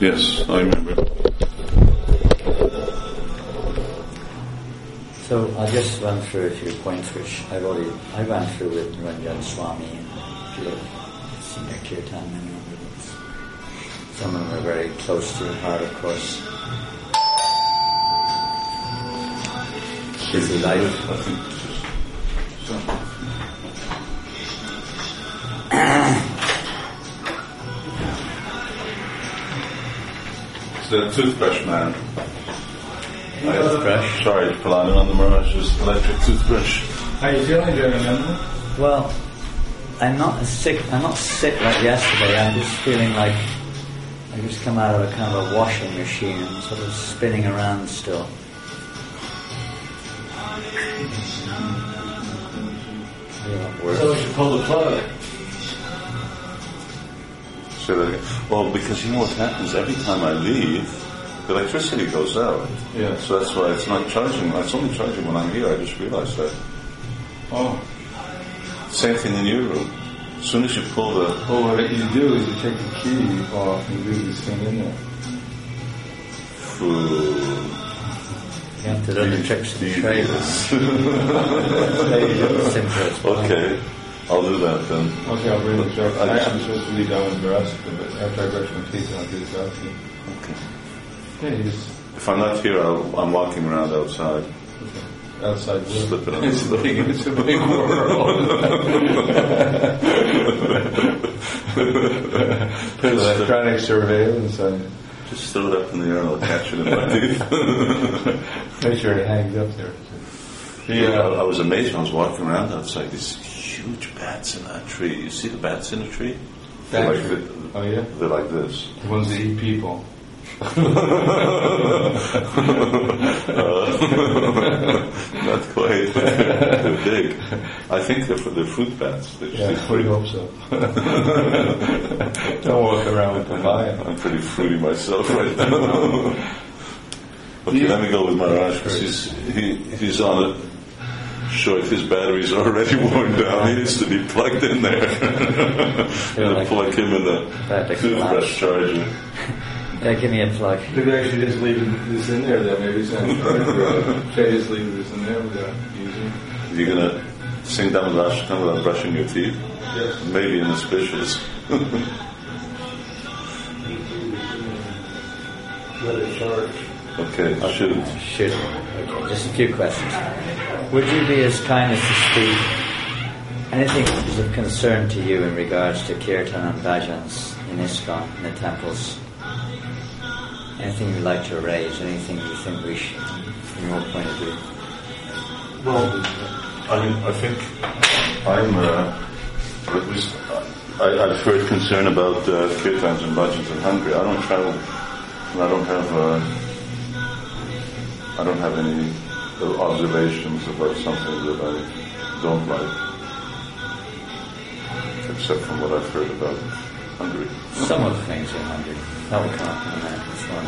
Yes, I remember. So I'll just run through a few points which I ran through with Ranjan Swami and the senior Kirtan and others. Some of them were very close to the heart, of course. Busy life, I think. It's the toothbrush man. Toothbrush? Sorry, Palana on the Mirage, electric toothbrush. How are you feeling, do you remember? Well, I'm not sick like yesterday. I'm just feeling like I just come out of a kind of a washing machine and sort of spinning around still. So we should pull the plug. Well, because you know what happens, every time I leave, the electricity goes out. Yeah. So that's why it's not charging. It's only charging when I'm here. I just realized that. Oh. Same thing in your room. As soon as you pull the... Well, what you do is you take the key off and leave this thing in there. Ooh. You have to learn the tricks to trade. Okay, I'll do that then. Okay, I'll bring the jokes. I'm supposed to leave down in Barasika, but after I brush my teeth, I'll do this out here. Okay. Yeah, if I'm not here, I'm walking around outside. Okay. Outside world. Slip it on. It's a big world. There's electronic surveillance on. Just throw it up in the air and I'll catch it in my teeth. Make sure it hangs up there. Yeah, I was amazed when I was walking around. I was like, these huge bats in that tree. You see the bats in the tree? They're like this. The ones that eat people. Not quite. They're big. I think they're for the fruit bats. We hope so. Don't walk around with papaya. I'm pretty fruity myself right now. Okay, let me go with Maharaj because he's on it. Sure, if his batteries are already worn down, he needs to be plugged in there. Plug him in the toothbrush charger. Yeah, give me a plug. Maybe I should just leave this in there then. Maybe it's not right. Should I just leave this in there without using it? You're going to sing Damodash without brushing your teeth? Yes. Maybe inauspicious. Let it charge. Okay, I shouldn't. Shoot. Okay, just a few questions. Would you be as kind as to speak anything that is of concern to you in regards to Kirtan and Bhajans in ISKCON, in the temples? Anything you'd like to raise? Anything you think we should, from your point of view? Well, I think I've heard concern about kirtans and bhajans in Hungary. I don't travel, and I don't have any observations about something that I don't like, except from what I've heard about Hungary. Some of the things in Hungary. That would come up in America, it's one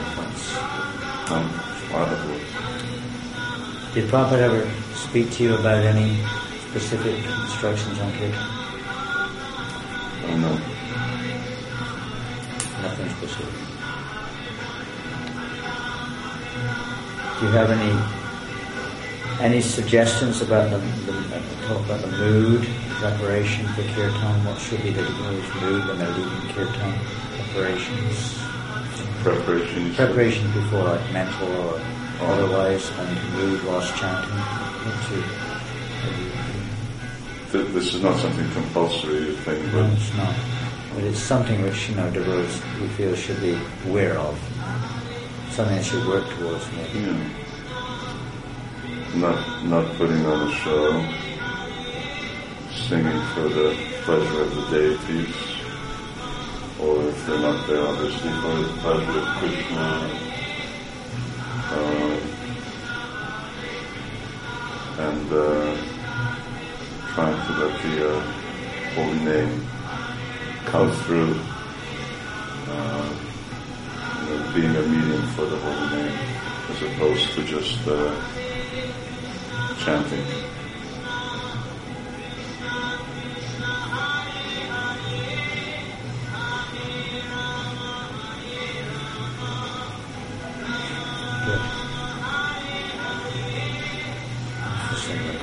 of the points. Did Prabhupada ever speak to you about any specific instructions on Kirtan? No. Nothing specific. Do you have any suggestions about the mood, preparation for Kirtan? What should be the mood when they're leaving Kirtan? Preparations. Preparation before, like mental or otherwise, and mood whilst chanting. This is not something compulsory, thing, but no, it's not. But it's something which devotees we feel should be aware of. Something that should work towards. Maybe. Yeah. Not putting on a show, singing for the pleasure of the deities. Or if they're not there, obviously, for the pleasure of Krishna. And trying to let the holy name come through. Being a medium for the holy name, as opposed to just chanting.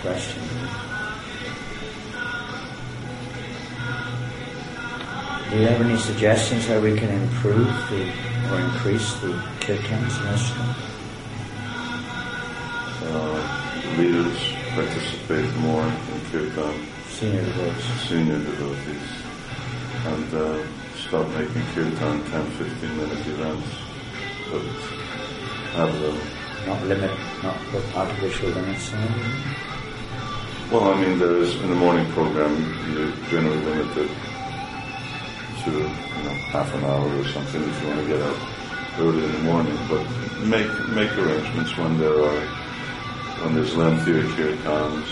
question. Do you have any suggestions how we can improve or increase the kirtan's mission? Leaders participate more in kirtan. Senior devotees. Senior devotees. And stop making kirtan 10-15 minute events, but have them. Not limit, not put artificial limits on it? Well, I mean, there is, in the morning program, you're generally limited to, half an hour or something if you want to get up early in the morning, but make arrangements when there's lengthier kirtans,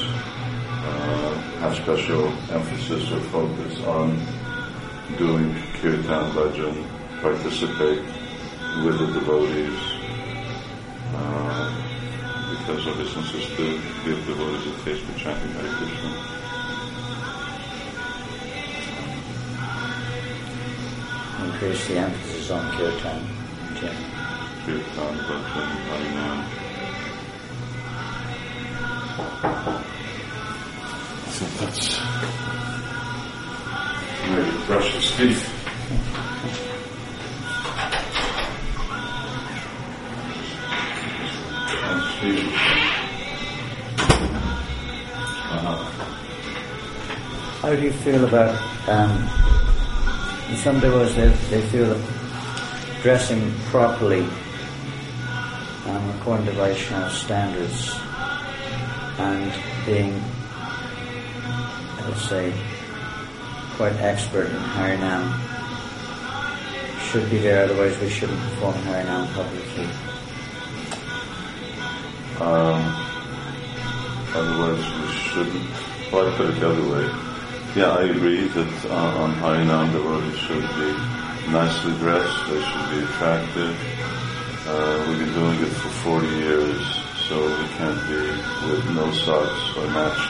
have special emphasis or focus on doing kirtan bhajan, participate with the devotees, because our business is to give devotees a taste for chanting Hare Krishna. Increase the emphasis on kirtan. Kirtan, bhajan, Hari Nam. So that's... Maybe brush his teeth. How do you feel about in some devotees they feel that dressing properly according to Vaishnava standards and being, let's say, quite expert in Harinam should be there, otherwise we shouldn't perform Harinam publicly. Otherwise we shouldn't. Well, I put it the other way. Yeah, I agree that on Hari Nam devotees should be nicely dressed, they should be attractive. We've been doing it for 40 years, so we can't be with no socks or matched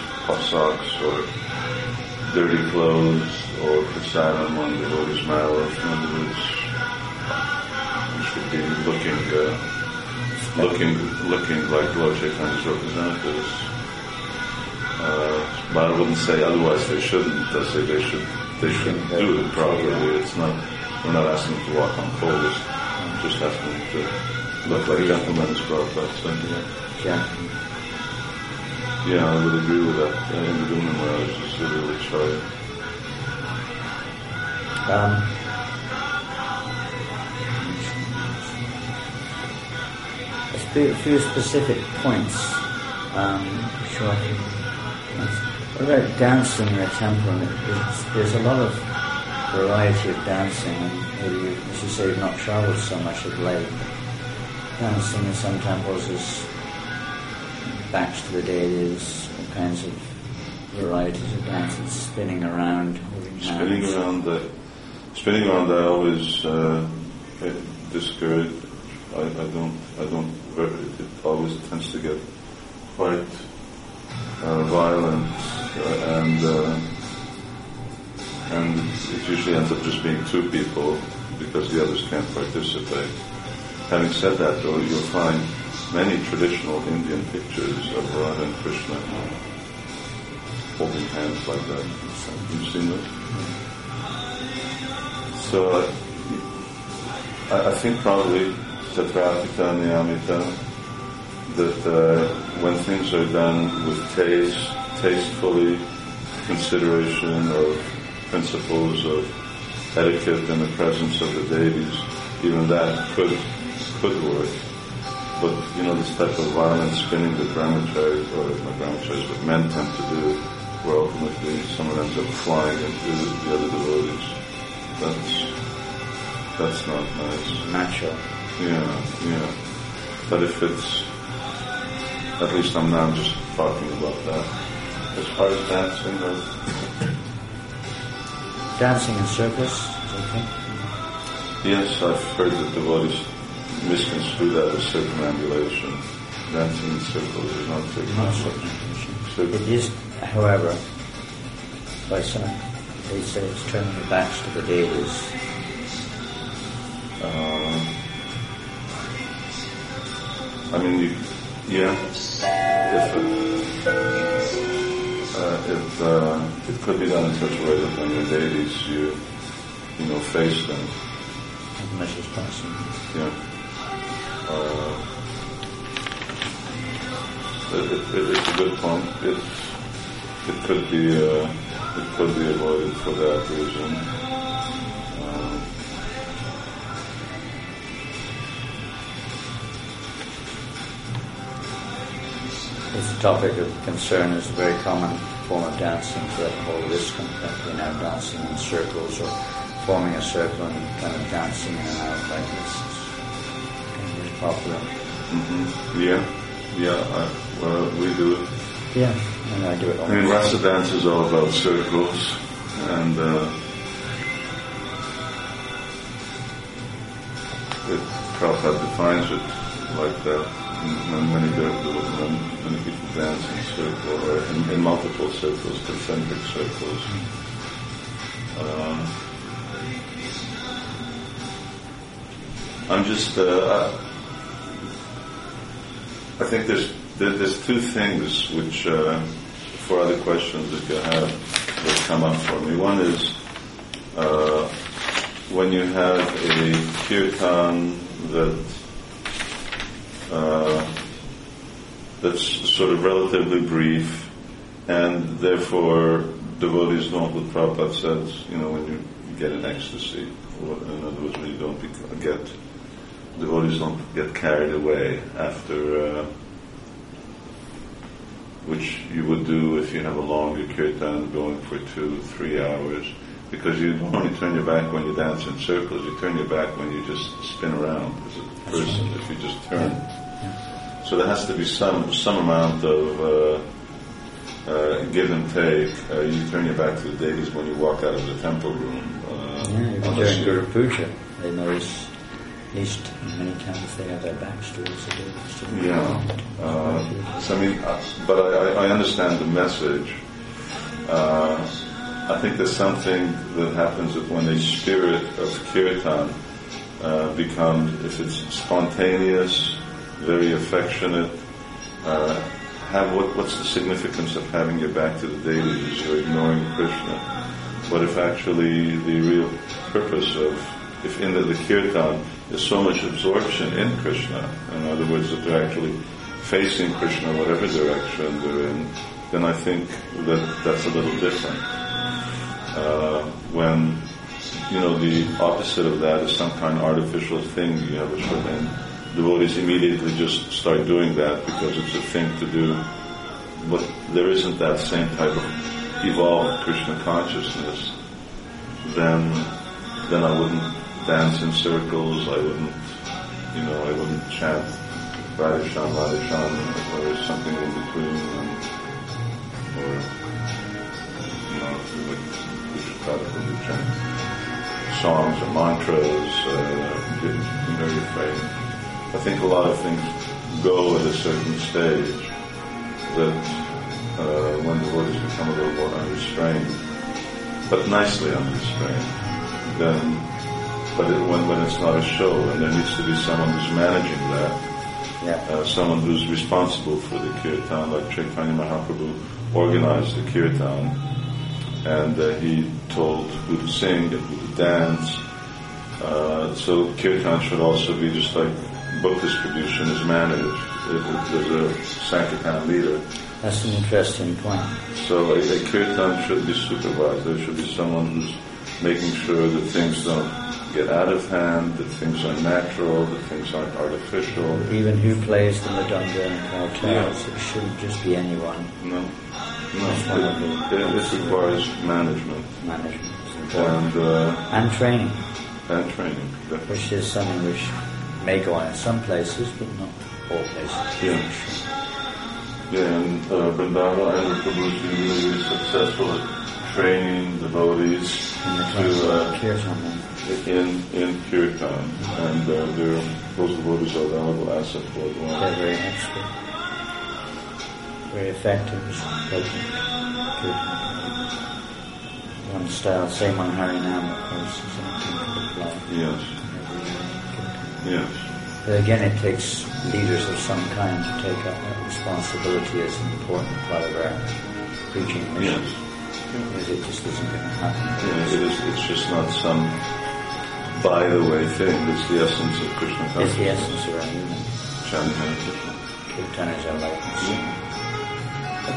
socks or dirty clothes or prasadam on the devotees' mouth. We should be looking like Lord Chaitanya's representatives. But I wouldn't say otherwise they shouldn't. I say they should do it properly. It's not, we're not asking them to walk on coals. I'm just asking them to look like gentlemen as Prabhupada said. Yeah, I would agree with that. In the beginning where I was just really sorry. A few specific points. Sure. What about dancing in a temple? There's a lot of variety of dancing, and as you say, you've not travelled so much of late. Dancing in some temples is back to the dais, all kinds of varieties of dances, spinning around. Spinning around, I always discourage. I don't. It always tends to get quite violent, and it usually ends up just being two people because the others can't participate. Having said that, though, you'll find many traditional Indian pictures of Radha and Krishna holding hands like that. You've seen that? So I think probably Tatrapita Niyamita, that when things are done with taste, tastefully, consideration of principles of etiquette in the presence of the deities, even that could work. But, this type of violent spinning that brahmacharis, or not brahmacharis, but men tend to do, where ultimately someone ends up flying into the other devotees, that's not nice. Natural. Yeah. But if it's, at least I'm now just talking about that. As far as dancing goes, dancing in circles, okay. Yes, I've heard that devotees misconstrue that as circumambulation. Dancing in circles is not circumambulation. It is, however, by some, they say it's turning the backs to the deities. I mean, yeah. Different. it could be done in such a way that when you're deities, you face them. As much as possible. Yeah. It's a good point. It could be avoided for that reason. This topic of concern is a very common form of dancing throughout the whole ISKCON country now, dancing in circles or forming a circle and kind of dancing in and out like this. It's very popular. Mm-hmm. Yeah, we do it. Yeah, and I do it all. I mean, Rasa dance is all about circles, and Prabhupada defines it like that. Many people dance in circles, or in multiple circles, concentric circles. I think there's two things which, for other questions that you have, that come up for me. One is when you have a kirtan that's sort of relatively brief, and therefore devotees don't, what Prabhupada says, when you get in ecstasy, or in other words, when you don't devotees don't get carried away after. Which you would do if you have a longer kirtan going for 2-3 hours, because you don't only turn your back when you dance in circles, you turn your back when you just spin around as a person, if you just turn. So there has to be some amount of give and take. You turn your back to the deities when you walk out of the temple room. During Guru Puja, they notice at least many times they have their backs towards the deities. Yeah. I understand the message. I think there's something that happens that when the spirit of kirtan becomes, if it's spontaneous, very affectionate, what's the significance of having your back to the deities? You're ignoring Krishna. But if actually the real purpose if in the kirtan there's so much absorption in Krishna, in other words, that they're actually facing Krishna whatever direction they're in, then I think that's a little different. When, the opposite of that is some kind of artificial thing you have a certain end. Devotees immediately just start doing that because it's a thing to do. But there isn't that same type of evolved Krishna consciousness. Then I wouldn't dance in circles, I wouldn't chant Radhe Shyam, or something in between, we would chant songs or mantras, I think a lot of things go at a certain stage that when the devotees become a little more unrestrained, but nicely unrestrained, when it's not a show, and there needs to be someone who's managing that, someone who's responsible for the kirtan, like Chaitanya Mahaprabhu organized the kirtan, and he told who to sing and who to dance. So kirtan should also be just like book distribution is managed. There's a sankirtan leader. That's an interesting point. So a kirtan should be supervised. There should be someone who's making sure that things don't get out of hand, that things are natural, that things aren't artificial. Even who plays the mridanga and kartal, It shouldn't just be anyone. No. This requires management. And training. And training. Yeah. Which is something which may go on in some places, but not all places. Yeah. Yeah, and Vrindavan and Prabhu is really successful at training devotees to kirtan. In kirtan, and those devotees are valuable assets for the world. They're very expert, very effective. One style, same on Hari Nam, of course, is something to yes. Yes. But again, it takes leaders of some kind to take up that responsibility as an important part of our preaching missions. Yes. It just isn't going to happen. Yes, it's just not some by-the-way thing. It's the essence of Krishna consciousness. It's the essence of our human. Chanting Hare Krishna. Kirtan is our likeness. Yeah.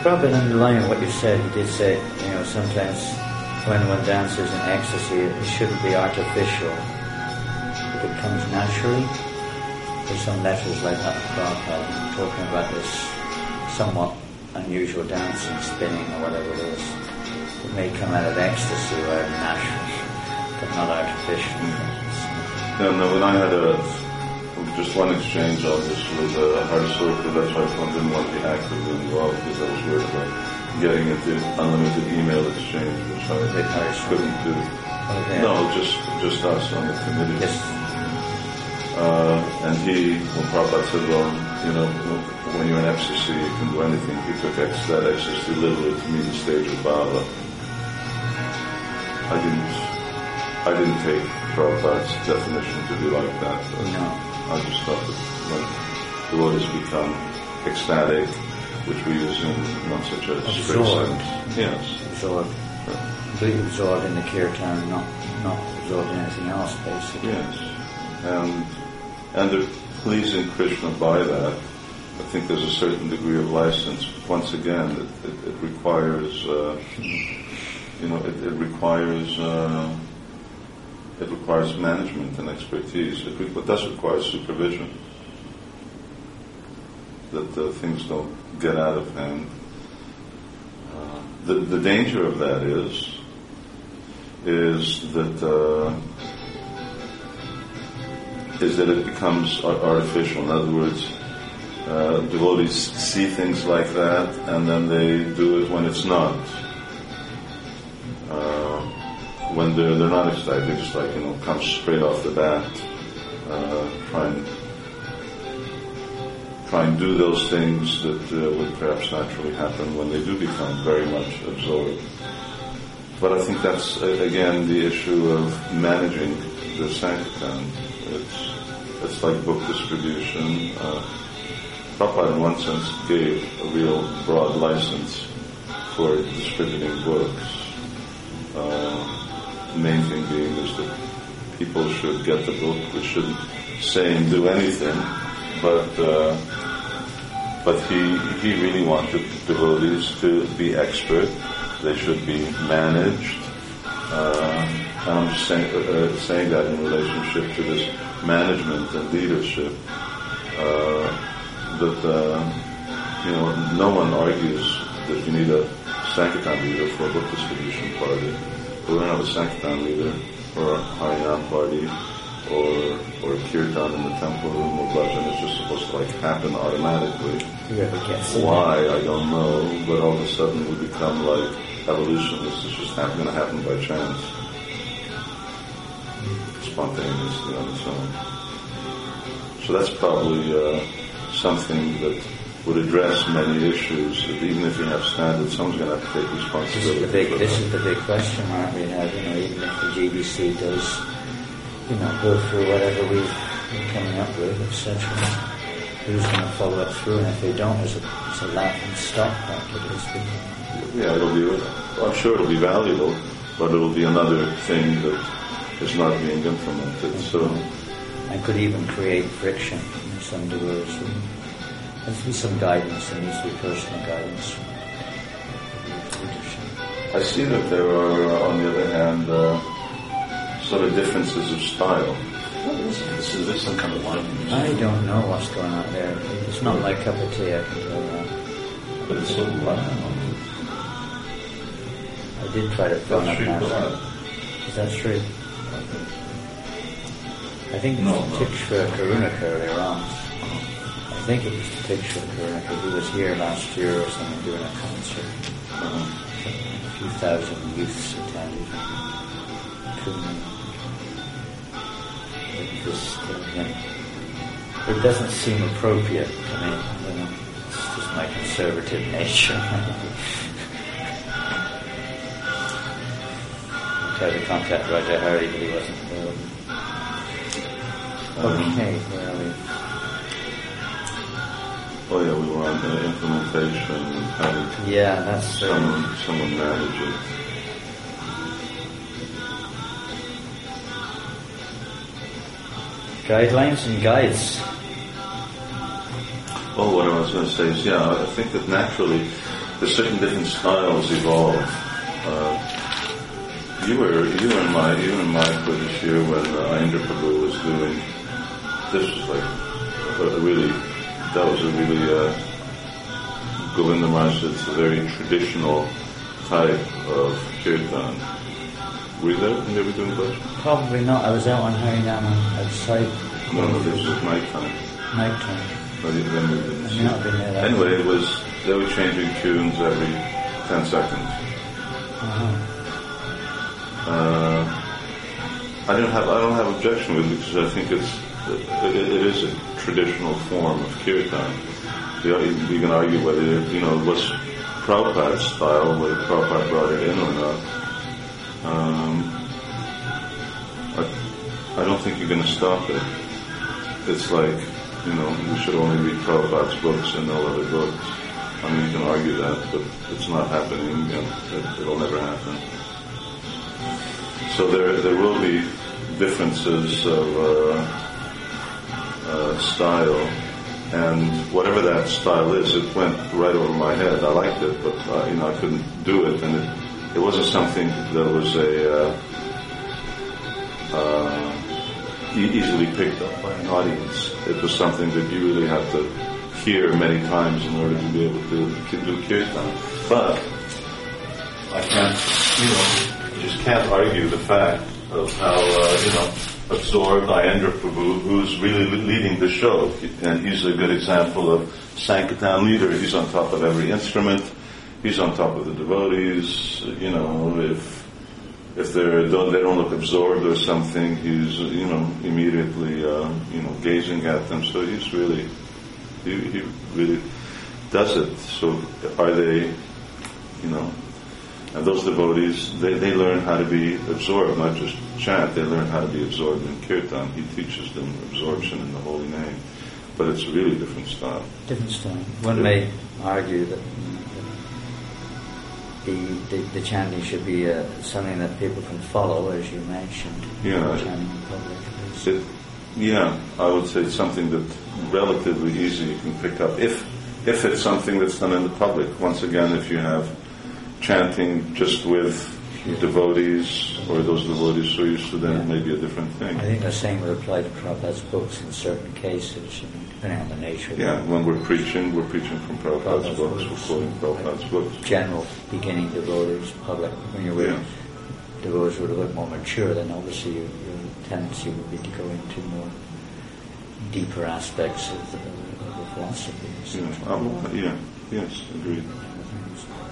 Probably in the line of what you said, you did say, you know, sometimes when one dances in ecstasy, it shouldn't be artificial. It comes naturally. There's some letters like that Prabhupada talking about this somewhat unusual dancing, spinning or whatever it is. It may come out of ecstasy or natural, but not artificial. No, when I had just one exchange on this with a Hari Sauri, that's why I didn't want to be actively involved because I was worried about getting into unlimited email exchange, which I couldn't do. Okay. No, just us on the committee. Yes. And when Prabhupada said, well, you know, when you're in ecstasy, you can do anything. He took that ecstasy literally to mean the stage of Bhava. I didn't take Prabhupada's definition to be like that. No. I just thought that the devotees become ecstatic, which we use in not such a strict sense. Yes. Absorbed. Completely absorbed in the kirtan, not absorbed in anything else, basically. Yes. And they're pleasing Krishna by that. I think there's a certain degree of license. Once again, it requires, it requires management and expertise. It does require supervision. That things don't get out of hand. The danger of that is that it becomes artificial. In other words, devotees see things like that and then they do it when it's not. When they're not excited, they just come straight off the bat, try and do those things that would perhaps naturally happen when they do become very much absorbed. But I think that's, again, the issue of managing the sankirtan. It's like book distribution. Prabhupada, in one sense, gave a real broad license for distributing books. The main thing being is that people should get the book. We shouldn't say and do anything, but he really wanted devotees to be expert. They should be managed. I'm just saying that in relationship to this management and leadership, that no one argues that you need a sankirtan leader for a book distribution party. We don't have a sankirtan leader or a Hari Nam party or a kirtan in the temple room or Bhajan. It's just supposed to happen automatically. Why, I don't know, but all of a sudden we become like evolutionists. It's just not going to happen by chance. Spontaneously on its own. So that's probably something that would address many issues. That even if you have standards, someone's going to have to take responsibility. This is the big question mark we have. Even if the GBC does, go through whatever we're coming up with, etc., who's going to follow it through? And if they don't, it's a laughing stock market. Yeah, it'll be. I'm sure it'll be valuable, but it'll be another thing that. It's not being implemented, so... I could even create friction in some degrees. There needs to be some guidance, there needs to be personal guidance. I see that there are, on the other hand, sort of differences of style. What is this? Is this some kind of line? I don't know what's going on there. It's not my cup of tea, I can tell that. But it's so light. I did try to phone up last. Is that true? I think it was Tiksha Karunaka earlier on. I think it was Tiksha Karunaka. He was here last year or something doing a concert. A few thousand youths attended. It doesn't seem appropriate to me. It's just my conservative nature. I tried to contact Radha Hari, but he wasn't there. Okay, where are we? Oh yeah, we were on the implementation and how to someone manage it. Guidelines and guides. Oh, what I was going to say is, I think that naturally there's certain different styles evolve. You were in my group this year when Indra Prabhu was doing. This was Govinda it's a very traditional type of kirtan. Were you there when they were doing Bhajan? Probably not, I was out on Hari Nam outside. No, this was night time. But then we didn't see it. Anyway, they were changing tunes every 10 seconds. Uh-huh. I don't have objection with it because I think it is a traditional form of kirtan. You can argue whether, what's Prabhupada's style, whether Prabhupada brought it in or not. I don't think you're going to stop it. It's like, we should only read Prabhupada's books and no other books. I mean, you can argue that, but it's not happening, it'll never happen. So there will be differences of style, and whatever that style is, it went right over my head. I liked it, but I couldn't do it, and it wasn't something that was easily picked up by an audience. It was something that you really have to hear many times in order to be able to do kirtan. But I can't argue the fact of how absorbed Ayendra Prabhu, who's really leading the show, and he's a good example of Sankirtan leader. He's on top of every instrument. He's on top of the devotees. If they don't look absorbed or something, he's immediately gazing at them. So he's really he really does it. So are they And those devotees, they learn how to be absorbed, not just chant, they learn how to be absorbed in kirtan. He teaches them absorption in the holy name. But it's a really different style. One may argue that the chanting should be something that people can follow, as you mentioned. Chanting in public. I would say it's something that relatively easy you can pick up. If it's something that's done in the public, once again, if you have chanting just with devotees, or those devotees who are used to them, it may be a different thing. I think the same would apply to Prabhupada's books in certain cases, depending on the nature of them. When we're preaching from Prabhupada's books, we're quoting Prabhupada's books. General beginning devotees, public, when you're with devotees who are a little more mature, then obviously your tendency would be to go into more deeper aspects of the philosophy. Yes, agreed.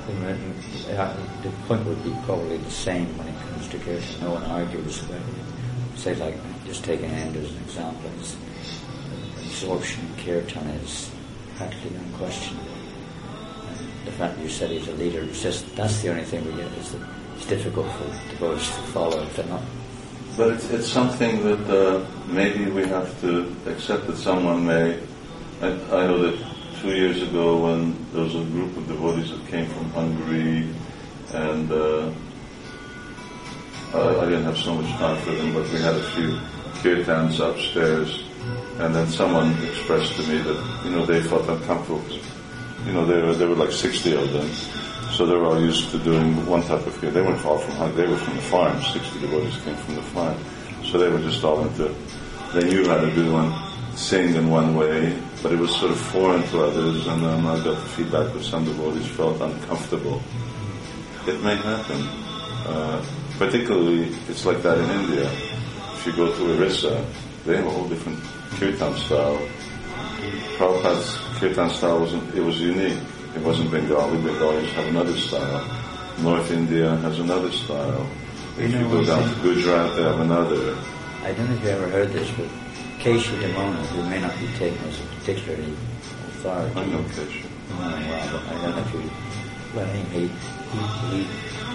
The point would be probably the same when it comes to Kirtan. No one argues about it. Say, like, just taking Andrew as an example, absorption in Kirtan is practically unquestionable. And the fact that you said he's a leader, it's just, that's the only thing we get, is that it's difficult for devotees to follow if they're not. But it's something that maybe we have to accept that someone may. I know that 2 years ago, when there was a group of devotees that came from Hungary, and I didn't have so much time for them, but we had a few kirtans upstairs, and then someone expressed to me that they felt uncomfortable. There were like 60 of them, so they were all used to doing one type of kirtan. They weren't all from Hungary; they were from the farm. 60 devotees came from the farm, so they were just all they knew how to do one, sing in one way. But it was sort of foreign to others, and then I got the feedback that some devotees felt uncomfortable. It may happen. Particularly, it's like that in India. If you go to Orissa, they have a whole different kirtan style. Prabhupada's kirtan style was unique. It wasn't Bengali. Bengalis have another style. North India has another style. If you go down to Gujarat, they have another. I don't know if you ever heard this, but Kesha Damona, who may not be taken as a particularly authority. I know Kesha. I don't know if you... Well,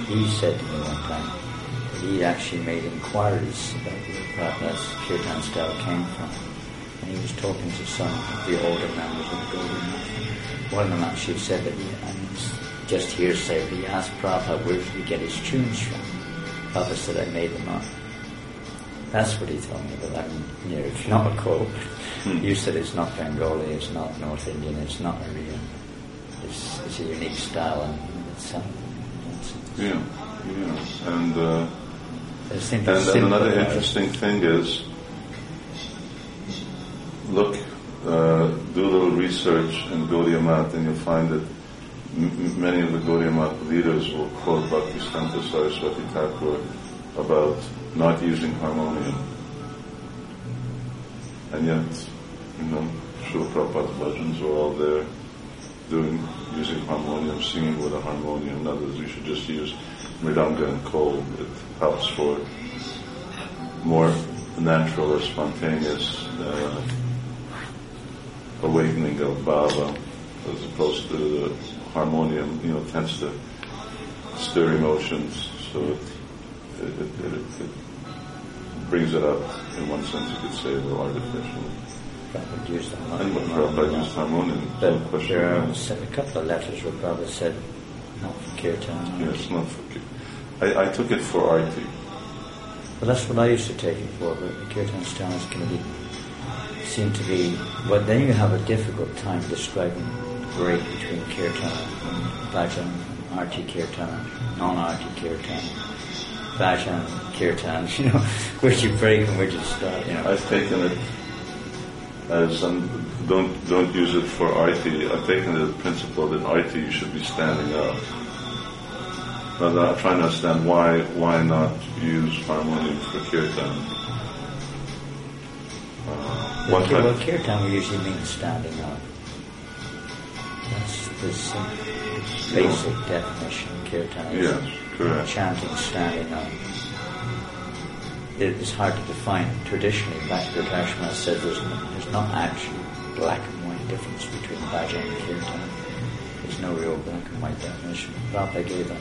he said to me one time that he actually made inquiries about where Prabhupada's kirtan style came from. and he was talking to some of the older members of the Gaudiya Math. One of them actually said that, just hearsay, but he asked Prabhupada, where did he get his tunes from? Prabhupada said, I made them up. That's what he told me, but it's not a quote. You said it's not Bengali, it's not North Indian, it's not Aryan. It's a unique style in itself. And another interesting thing is, look, do a little research in Gaudiya Math, and you'll find that many of the Gaudiya Math leaders will quote Bhaktisiddhanta Saraswati Thakur about not using harmonium. And yet, Srila Prabhupada's bhajans are all there using harmonium, singing with a harmonium. In other words, you should just use mridanga and kol. It helps for more natural or spontaneous awakening of bhava, as opposed to the harmonium, tends to stir emotions, so it brings it up. In one sense, you could say, a little artificially. Prabhupada used harmonium. There are a couple of letters where Prabhupada said, not for Kirtan. Yes, not for Kirtan. I took it for Ariti. Well, that's what I used to take it for, but the Kirtan styles seem to be... Well, then you have a difficult time describing the break between Kirtan and Bhajan, Ariti Kirtan, non-Ariti Kirtan, Bhajan, Kirtan, where do you break and where do you start? I've taken it as, don't use it for Ariti. I've taken it as the principle that Ariti you should be standing up. But I'm trying to understand why not use harmonium for Kirtan. Kirtan we usually mean standing up. That's the basic definition of Kirtan. Yes, correct. Chanting, standing up. It is hard to define. Traditionally, Bhakti Dharma said there's not actually black and white difference between Bhajan and Kirtan. There's no real black and white definition. Prabhupada gave a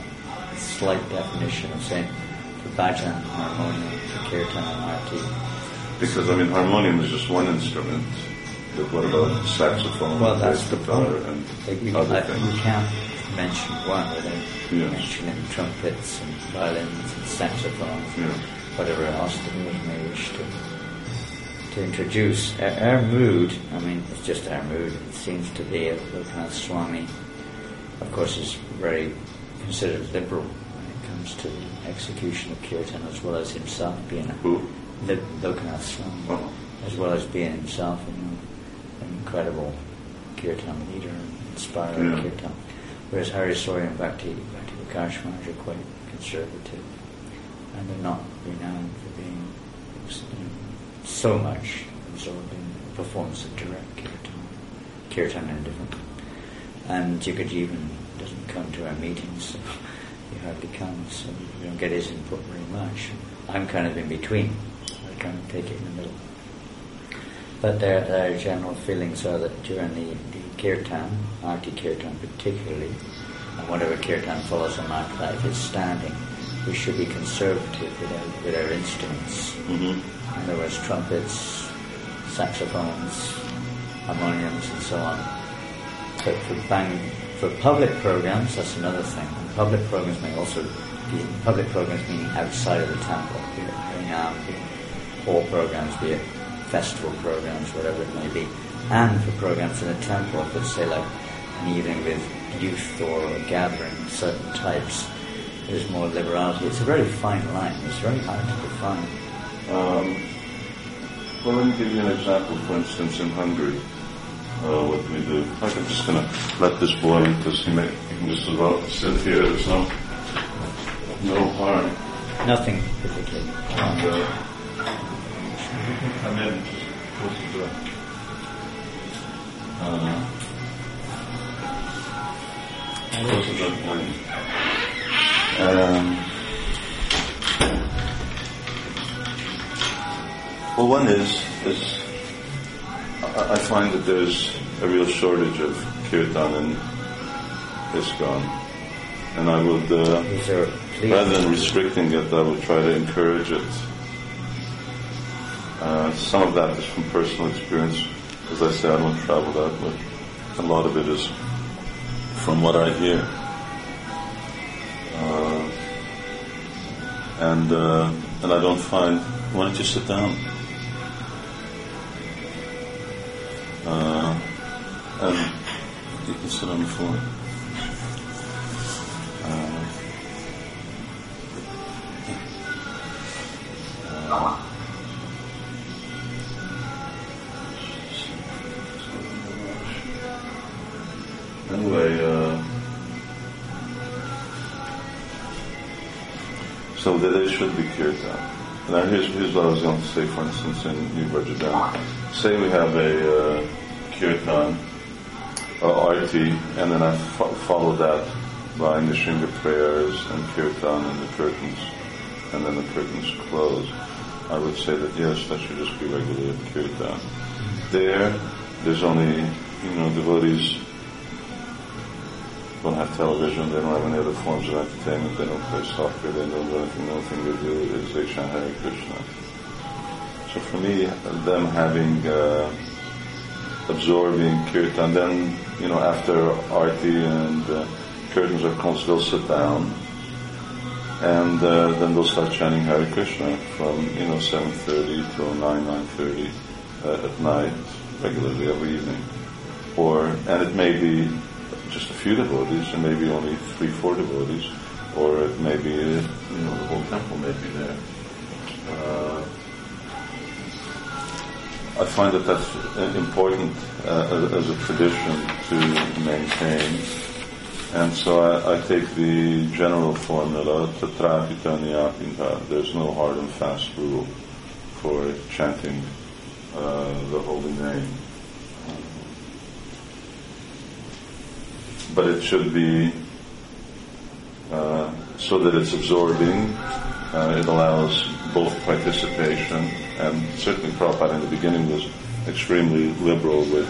slight definition of saying for Bhajan, harmonium, for Kirtan, Ariti. Because, harmonium is just one instrument. But what about saxophone, bass guitar, and other things? You can't mention one without mentioning trumpets and violins and saxophones. Yeah. Whatever else the mood may wish to introduce. Our mood, it's just our mood, it seems to be a Lokanath Swami, of course, is very considered liberal when it comes to the execution of Kirtan, as well as himself being Lokanath Swami, as well as being himself an incredible Kirtan leader and inspiring Kirtan. Whereas Hari Sauri and Bhakti Kashyapamana are quite conservative. And they're not renowned for being so much absorbing the performance of direct Kirtan and different. And Jigajivan doesn't come to our meetings, so he hardly comes, so we don't get his input very much. I'm kind of in between. I kind of take it in the middle. But their general feelings are that during the Kirtan, Ariti Kirtan particularly, and whatever Kirtan follows on after that is standing, we should be conservative with our instruments. In other words, trumpets, saxophones, harmoniums, and so on. But for public programs, that's another thing. And public programs may also be public programs meaning outside of the temple, be it Hari Nam, be it hall programs, be it festival programs, whatever it may be. And for programs in a temple, but say like an evening with youth or a gathering, certain types. There's more liberality. It's a very fine line. It's very hard to define. Well, let me give you an example. For instance, in Hungary, what we do. I'm just going to let this boy, because he can just about sit here. There's no harm. Nothing particularly. And, well, one is I find that there's a real shortage of Kirtan in ISKCON, and I would, rather than restricting it, I would try to encourage it. Some of that is from personal experience. As I say, I don't travel that much. A lot of it is from what I hear. And I don't find... Why don't you sit down? And you can sit on the floor. So there should be kirtan. Now here's what I was going to say, for instance, in New Bhajan. Say we have a kirtan, arti, and then I follow that by Nishinga prayers and kirtan and the curtains, and then the curtains close. I would say that yes, that should just be regular kirtan. There's only, devotees don't have television, they don't have any other forms of entertainment, they don't play software, they don't do anything, the only thing they do is they chant Hare Krishna. So for me, them having, absorbing kirtan, then, after arti and curtains are closed, they'll sit down, and then they'll start chanting Hare Krishna from, 7:30 till 9:30 at night, regularly every evening. And it may be just a few devotees, and maybe only 3-4 devotees, or it may be, the whole temple may be there. I find that that's important as a tradition to maintain, and so I take the general formula, tatra pitanya pinta. There's no hard and fast rule for chanting the holy name. But it should be so that it's absorbing. It allows both participation, and certainly Prabhupada in the beginning was extremely liberal with,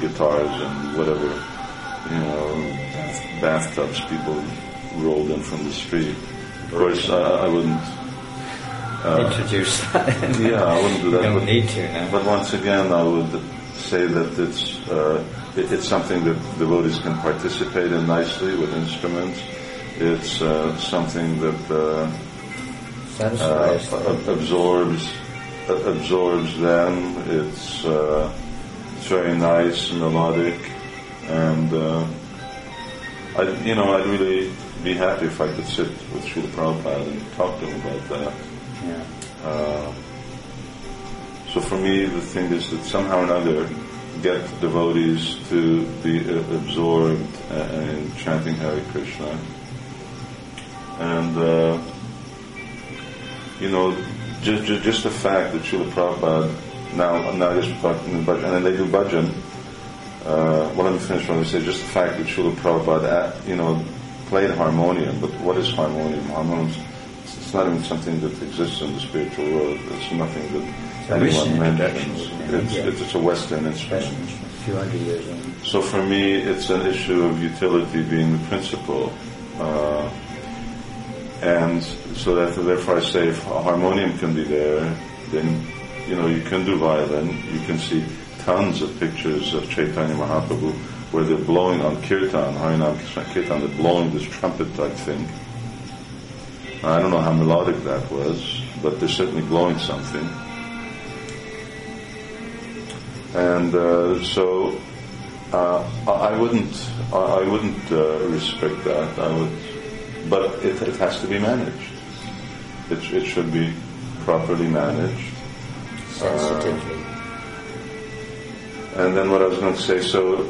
guitars and whatever, bathtubs people rolled in from the street. Of course, I wouldn't introduce that. Yeah, I wouldn't do that. You don't need to. No. But once again, I would say that it's something that devotees can participate in nicely with instruments. It's something that absorbs them. It's very nice, melodic, and I'd really be happy if I could sit with Srila Prabhupada and talk to him about that. Yeah. So for me, the thing is that somehow or another, get devotees to be absorbed in chanting Hare Krishna, and just the fact that Srila Prabhupada now just talking about, and then they do bhajan. Let me finish what I say. Just the fact that Srila Prabhupada played harmonium, but what is harmonium? Harmonium, it's not even something that exists in the spiritual world. It's nothing that anyone mentions. It's a Western instrument. A few hundred years on. So for me, it's an issue of utility being the principle. And so therefore I say, if a harmonium can be there, then, you can do violin. You can see tons of pictures of Chaitanya Mahaprabhu where they're blowing on kirtan, Hari Nam kirtan, they're blowing this trumpet type thing. I don't know how melodic that was, but they're certainly blowing something. And I wouldn't restrict that. I would, but it has to be managed. It should be properly managed. Sensitively. And then what I was going to say. So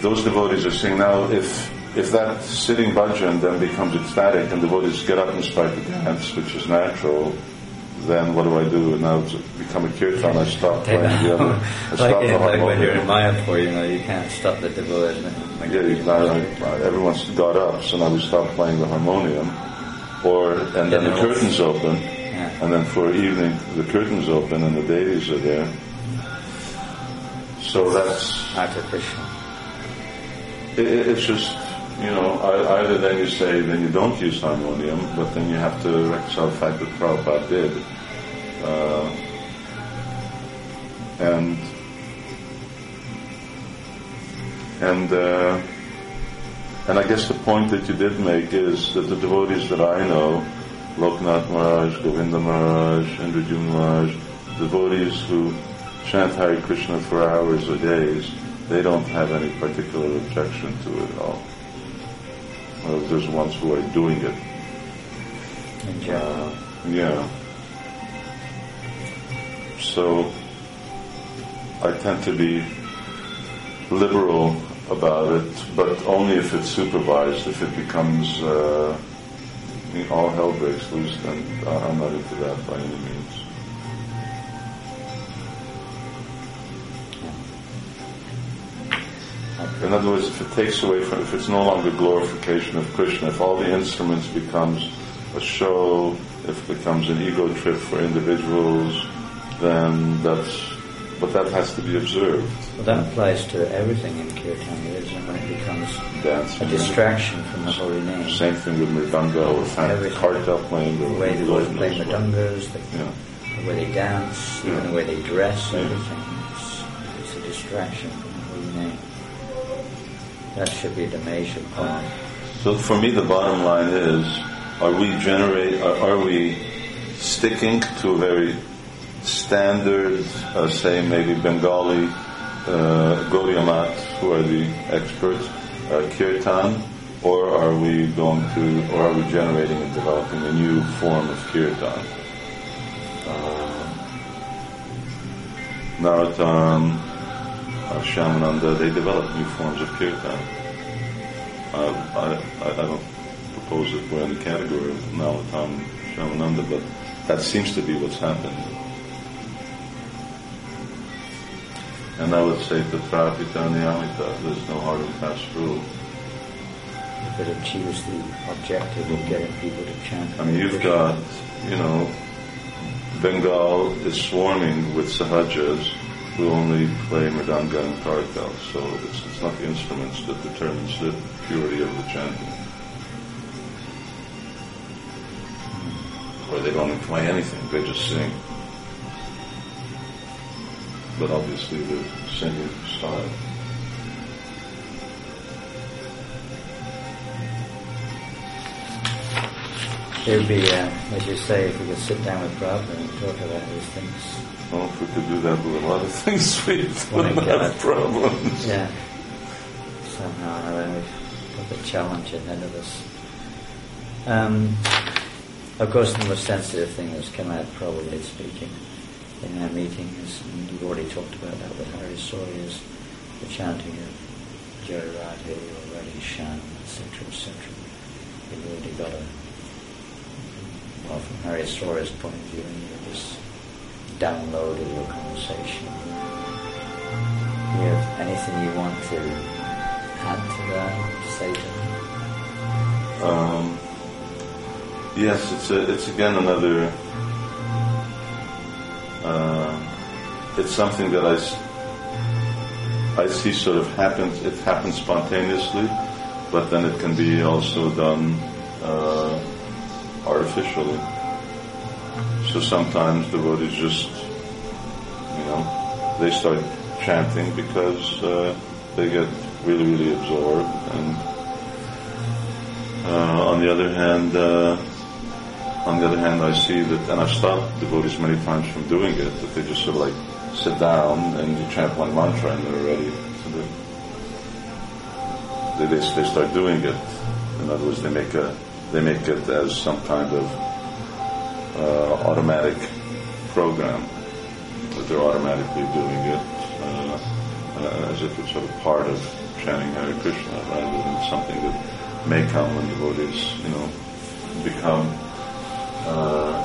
those devotees are saying now, if that sitting bhajan then becomes ecstatic and devotees get up and start to dance, which is natural, then what do I do? And now it's become a kirtan, I stop playing the other. I stop the harmonium. Like when you're in Mayapur, you can't stop the devotee. Everyone's got up, so now we stop playing the harmonium. And then the curtains open, yeah. And then for evening the curtains open and the deities are there. So that's artificial. It's just, either then you say, then you don't use harmonium, but then you have to reconcile the fact that Prabhupada did. And I guess the point that you did make is that the devotees that I know, Lokanath Maharaj, Govinda Maharaj, Andrew Maharaj, devotees who chant Hare Krishna for hours or days, they don't have any particular objection to it at all. Well, there's ones who are doing it. Yeah. So I tend to be liberal about it, but only if it's supervised. If it becomes all hell breaks loose, then I'm not into that by any means. In other words, if it takes away from, if it's no longer glorification of Krishna, if all the instruments becomes a show, if it becomes an ego trip for individuals, then that's, but that has to be observed. Well, that applies to everything in Kirtan, isn't it? When it becomes dancing, a distraction from the holy name. Same thing with mridanga or kartal playing. The way the women play mridangas, the way they dance, even the way they dress, everything. It's a distraction from the holy name. That should be the major point. So for me the bottom line is, are we sticking to a very standard, say maybe Bengali, Gaudiya Math, who are the experts, Kirtan, or are we going to, or are we generating and developing a new form of Kirtan? Naratan, Shamananda, they develop new forms of Kirtan. I don't propose that we're in the category of Naratan, Shamananda, but that seems to be what's happening. And I would say tatra pita niyamita, there's no hard and fast rule. But it achieves the objective of getting people to chant. I mean, you've got, Bengal is swarming with sahajas who only play mridanga and kartal, so it's not the instruments that determines the purity of the chanting. Or they don't even play anything, they just sing. But obviously the singing style. It would be, as you say, if we could sit down with Prabhupada and talk about these things. Well, if we could do that with a lot of things, we wouldn't have problems. Yeah. Somehow or another, we've got the challenge ahead of us. Of course, the most sensitive thing that's come out, probably speaking, in our meetings, and you've already talked about that with Hari Sauri, is the chanting of Jai Radhe or Radhe Shyam, etc., etc. You've already got a, well, from Hari Sauri's point of view, you just downloaded your conversation. Do you have anything you want to add to that, say to them? Yes, it's again another. It's something that I see sort of happens. It happens spontaneously, but then it can be also done artificially. So sometimes devotees just, they start chanting because they get really, really absorbed. And on the other hand, I see that, and I've stopped devotees many times from doing it, that they just sort of like sit down and you chant one mantra and they're ready. So they start doing it. In other words, they make it as some kind of automatic program that they're automatically doing it as if it's sort of part of chanting Hare Krishna, rather than something that may come when devotees, become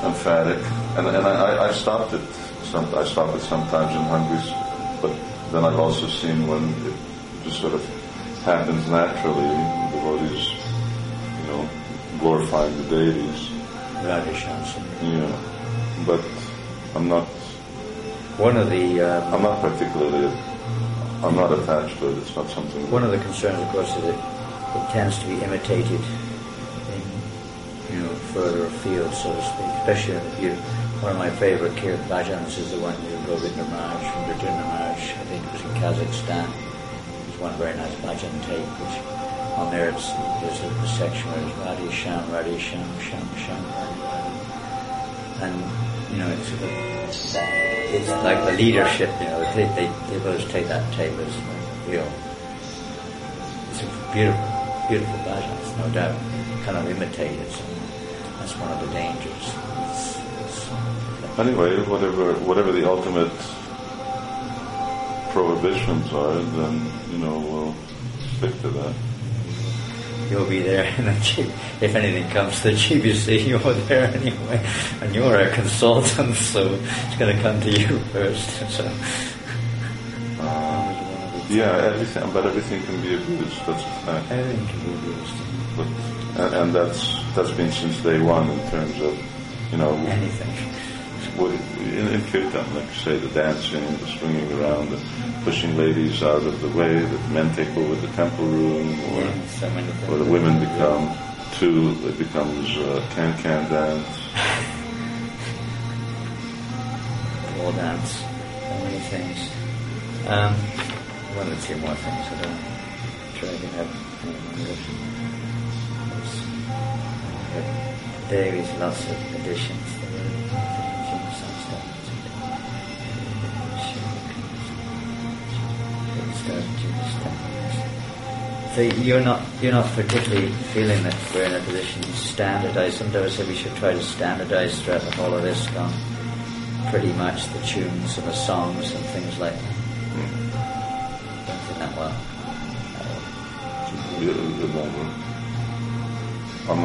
emphatic, and I stopped it. I stop it sometimes in Hungary, but then I've also seen when it just sort of happens naturally. Devotees, glorifying the deities. Yeah, but I'm not. One of the. I'm not particularly. I'm not attached to it. It's not something. One of the concerns, of course, is that it tends to be imitated further afield, so to speak, especially if you One of my favorite Bhajans is the one you go with Maharaj, from the Maharaj, I think it was in Kazakhstan. There's one very nice Bhajan tape, which on there there's a section where it's Radhe Shyam, Radhe Shyam, Shyam, Shyam, Radhe. And, you know, it's like the leadership, you know, they both take that tape as real. It's a beautiful, beautiful Bhajan, it's no doubt, kind of imitated. That's one of the dangers. Anyway, whatever the ultimate prohibitions are, then, you know, we'll stick to that. You'll be there in the GBC. If anything comes to the GBC, you're there anyway. And you're a consultant, so it's going to come to you first. So. But everything can be abused. That's a fact. Everything can be abused. And that's been since day one in terms of, you know, anything. In Kirtan, like you say, the dancing, the swinging around, the pushing ladies out of the way, that men take over the temple room, or the women become two, it becomes can-can dance. Ball dance, so many things. I wanted to see more things, I don't try to have. There is lots of additions. So you're not particularly feeling that we're in a position to standardize. Sometimes I say we should try to standardize throughout the whole of ISKCON pretty much the tunes and the songs and things like that. I don't think that well. I'm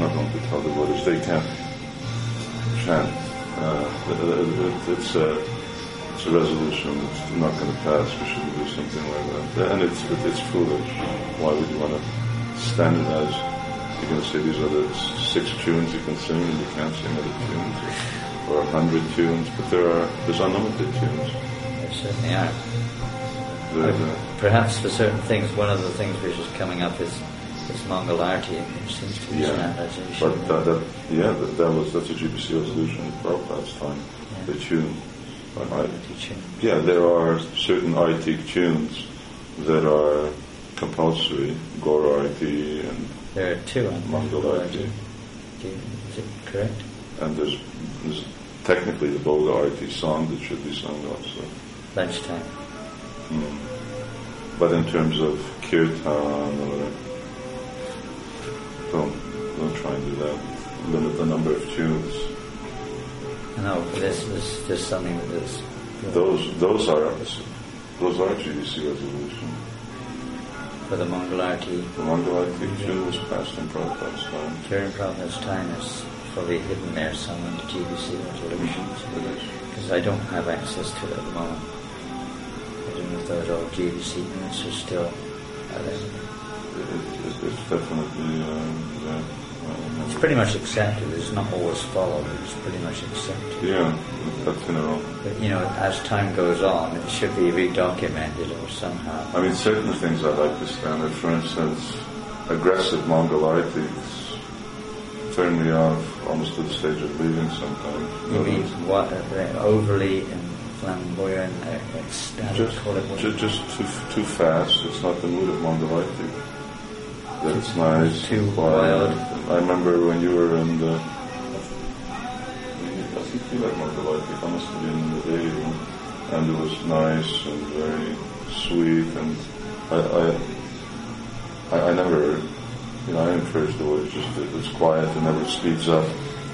not going to tell the voters they can't chant. It's a resolution that's not going to pass. We shouldn't do something like that. And it's foolish. Why would you want to standardize? You're going to say these are the 6 tunes you can sing, and you can't sing other tunes, or 100 tunes. But there's unlimited tunes. There certainly are. Perhaps for certain things, one of the things which is coming up is Mangal arti, which seems to be standardization. But that's a GBC resolution in Prabhupada's time. Yeah. The tune. There are certain Ariti tunes that are compulsory, Gaur Ariti and there are two Mangal Ariti. Is it correct? And there's technically the Boga Ariti song that should be sung also. Lunchtime. But in terms of Kirtan, or don't try and do that. Limit the number of tunes. No, this is just something that is. Those are GBC resolution. For the Mangal arti. The Mangal arti too was passed in Prabhupada's time. During Prabhupada's time, it's probably hidden there somewhere in the GBC resolution. Because I don't have access to it at the moment. I don't know if those old GBC minutes are still there. It's definitely there. It's pretty much accepted. It's not always followed. It's pretty much accepted. Yeah, that's in a row. But, you know, as time goes on, it should be redocumented or somehow. I mean, certain things I like to standard. For instance, aggressive Mangal arti turn me off almost to the stage of leaving sometimes. You mean what? Overly and flamboyant, ecstatic? Just too fast. It's not the mood of Mangal arti. That's nice. Too wild. I remember when you were in the... I think you like Mangal arti. I must have been in the day room. And it was nice and very sweet. And I never... You know, I encourage the words. It's quiet and never speeds up.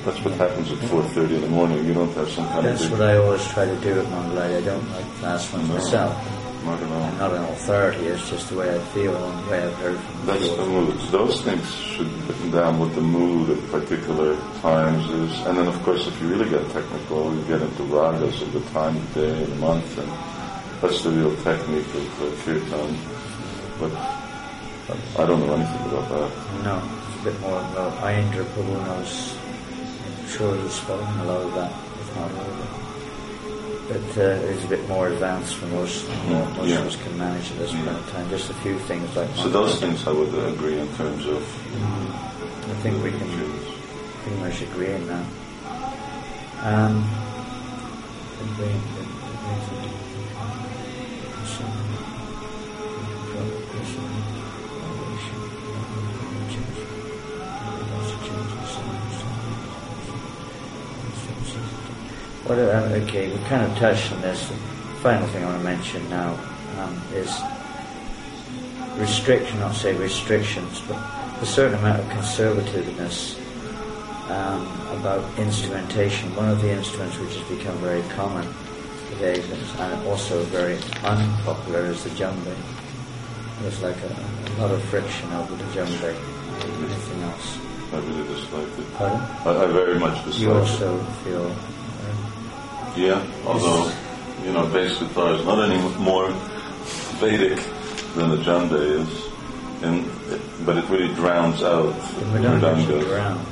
That's what happens at 4:30 in the morning. You don't have some kind of... That's what I always try to do at Mangal arti. I don't like fast ones myself. I'm not an authority, it's just the way I feel and the way I've heard from people. That's the mood. Those things should be written down what the mood at particular times is. And then, of course, if you really get technical, you get into ragas of the time of day, the month, and that's the real technique of Kirtan. But I don't know anything about that. No, it's a bit more about Andrew Prabhu knows. I'm sure he's spoken a lot of that, if not all of it. But it's a bit more advanced for most. Most of us can manage at this point in time. Just a few things like. So those things I would agree in terms of. I think we can pretty much agree on that. Okay, we kind of touched on this. The final thing I want to mention now is restriction, not say restrictions, but a certain amount of conservativeness about instrumentation. One of the instruments which has become very common today and also very unpopular is the djembe. There's like a lot of friction over the djembe and anything else. I really dislike it. Pardon? I very much dislike it. You also feel... Yeah, although, you know, bass guitar is not any more Vedic than the djembe is, but it really drowns out the mridanga.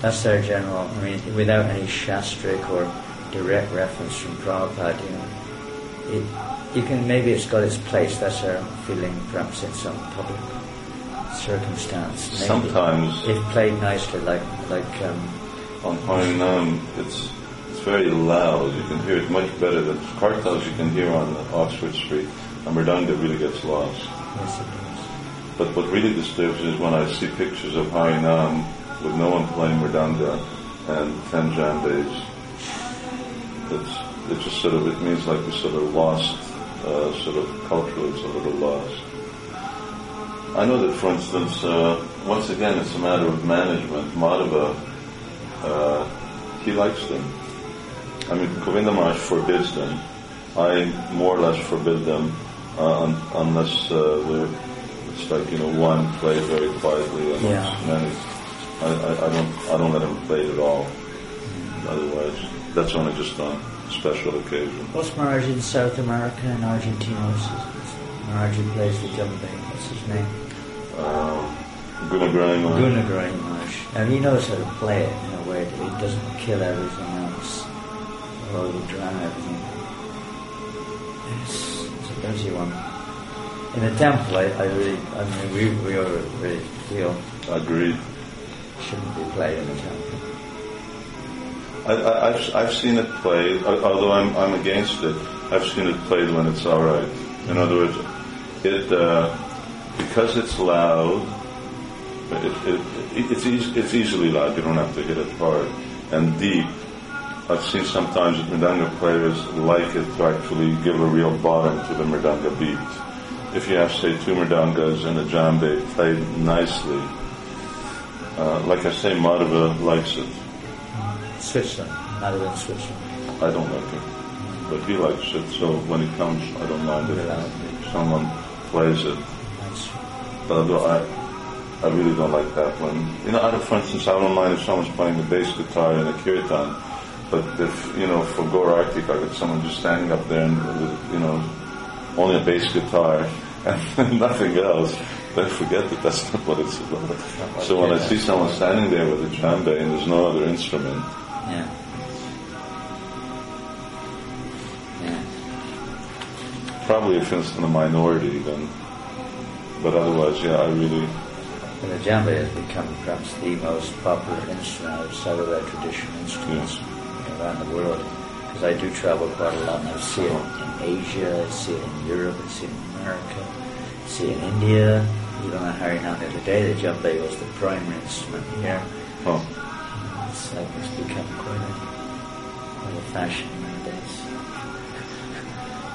That's their general, I mean, without any shastric or direct reference from Prabhupada, you know, you can, maybe it's got its place, that's their feeling, perhaps in some public circumstance. Maybe sometimes. If played nicely, on Hari Nam, it's... very loud. You can hear it much better than kartals you can hear on Oxford Street. And mridanga really gets lost. Yes, it does. But what really disturbs is when I see pictures of Hari Nam with no one playing mridanga and 10 djembes. It just sort of, it means like we sort of lost, sort of culturally it's a little lost. I know that, for instance, once again it's a matter of management. Madhava, he likes them. I mean, Govinda Maharaj forbids them. I more or less forbid them unless it's like, you know, one play very quietly and many. I don't let them play it at all. Otherwise, that's only just on special occasion. What's Maharaj in South America and Argentina? Maharaj plays the djembe. What's his name? Gunagrain Maharaj. Gunagrain Maharaj. And he knows how to play it in a way that it doesn't kill everything else. Or the drum, everything. It's a busy one. In the temple, I really feel. Agreed. Shouldn't be played in the temple. I've seen it played, although I'm against it. I've seen it played when it's all right. In other words, it because it's loud. It's easily loud. You don't have to hit it hard and deep. I've seen sometimes that mridanga players like it to actually give a real bottom to the mridanga beat. If you have, say, two mridangas and a djembe played nicely, like I say, Madhava likes it. Switzer. Madhava and Switzer. I don't like it. But he likes it, so when it comes, I don't mind it. If someone plays it. But I really don't like that one. You know, for instance, I don't mind if someone's playing the bass guitar in a kirtan. But if, you know, for Gaudiya Math, I got someone just standing up there and, you know, only a bass guitar and nothing else, then forget that that's not what it's about. So when I see someone standing there with a djembe and there's no other instrument. Yeah. Probably if it's in the minority then. But otherwise, yeah, I really... And the djembe has become perhaps the most popular instrument outside of their traditional instruments. Yeah. Around the world, because I do travel quite a lot, and I see it in Asia, I see it in Europe, I see it in America, I see it in India. Even on Hari Nam the other day, the djembe was the primary instrument here. Oh, so it's become quite a fashion nowadays.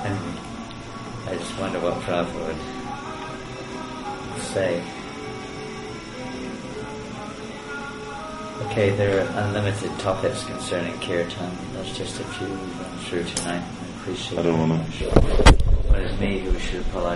And I just wonder what Prabhupada would say. Okay, there are unlimited topics concerning Kirtan. That's just a few we've gone through tonight. I appreciate it. I don't want to. But it's me who should apologize.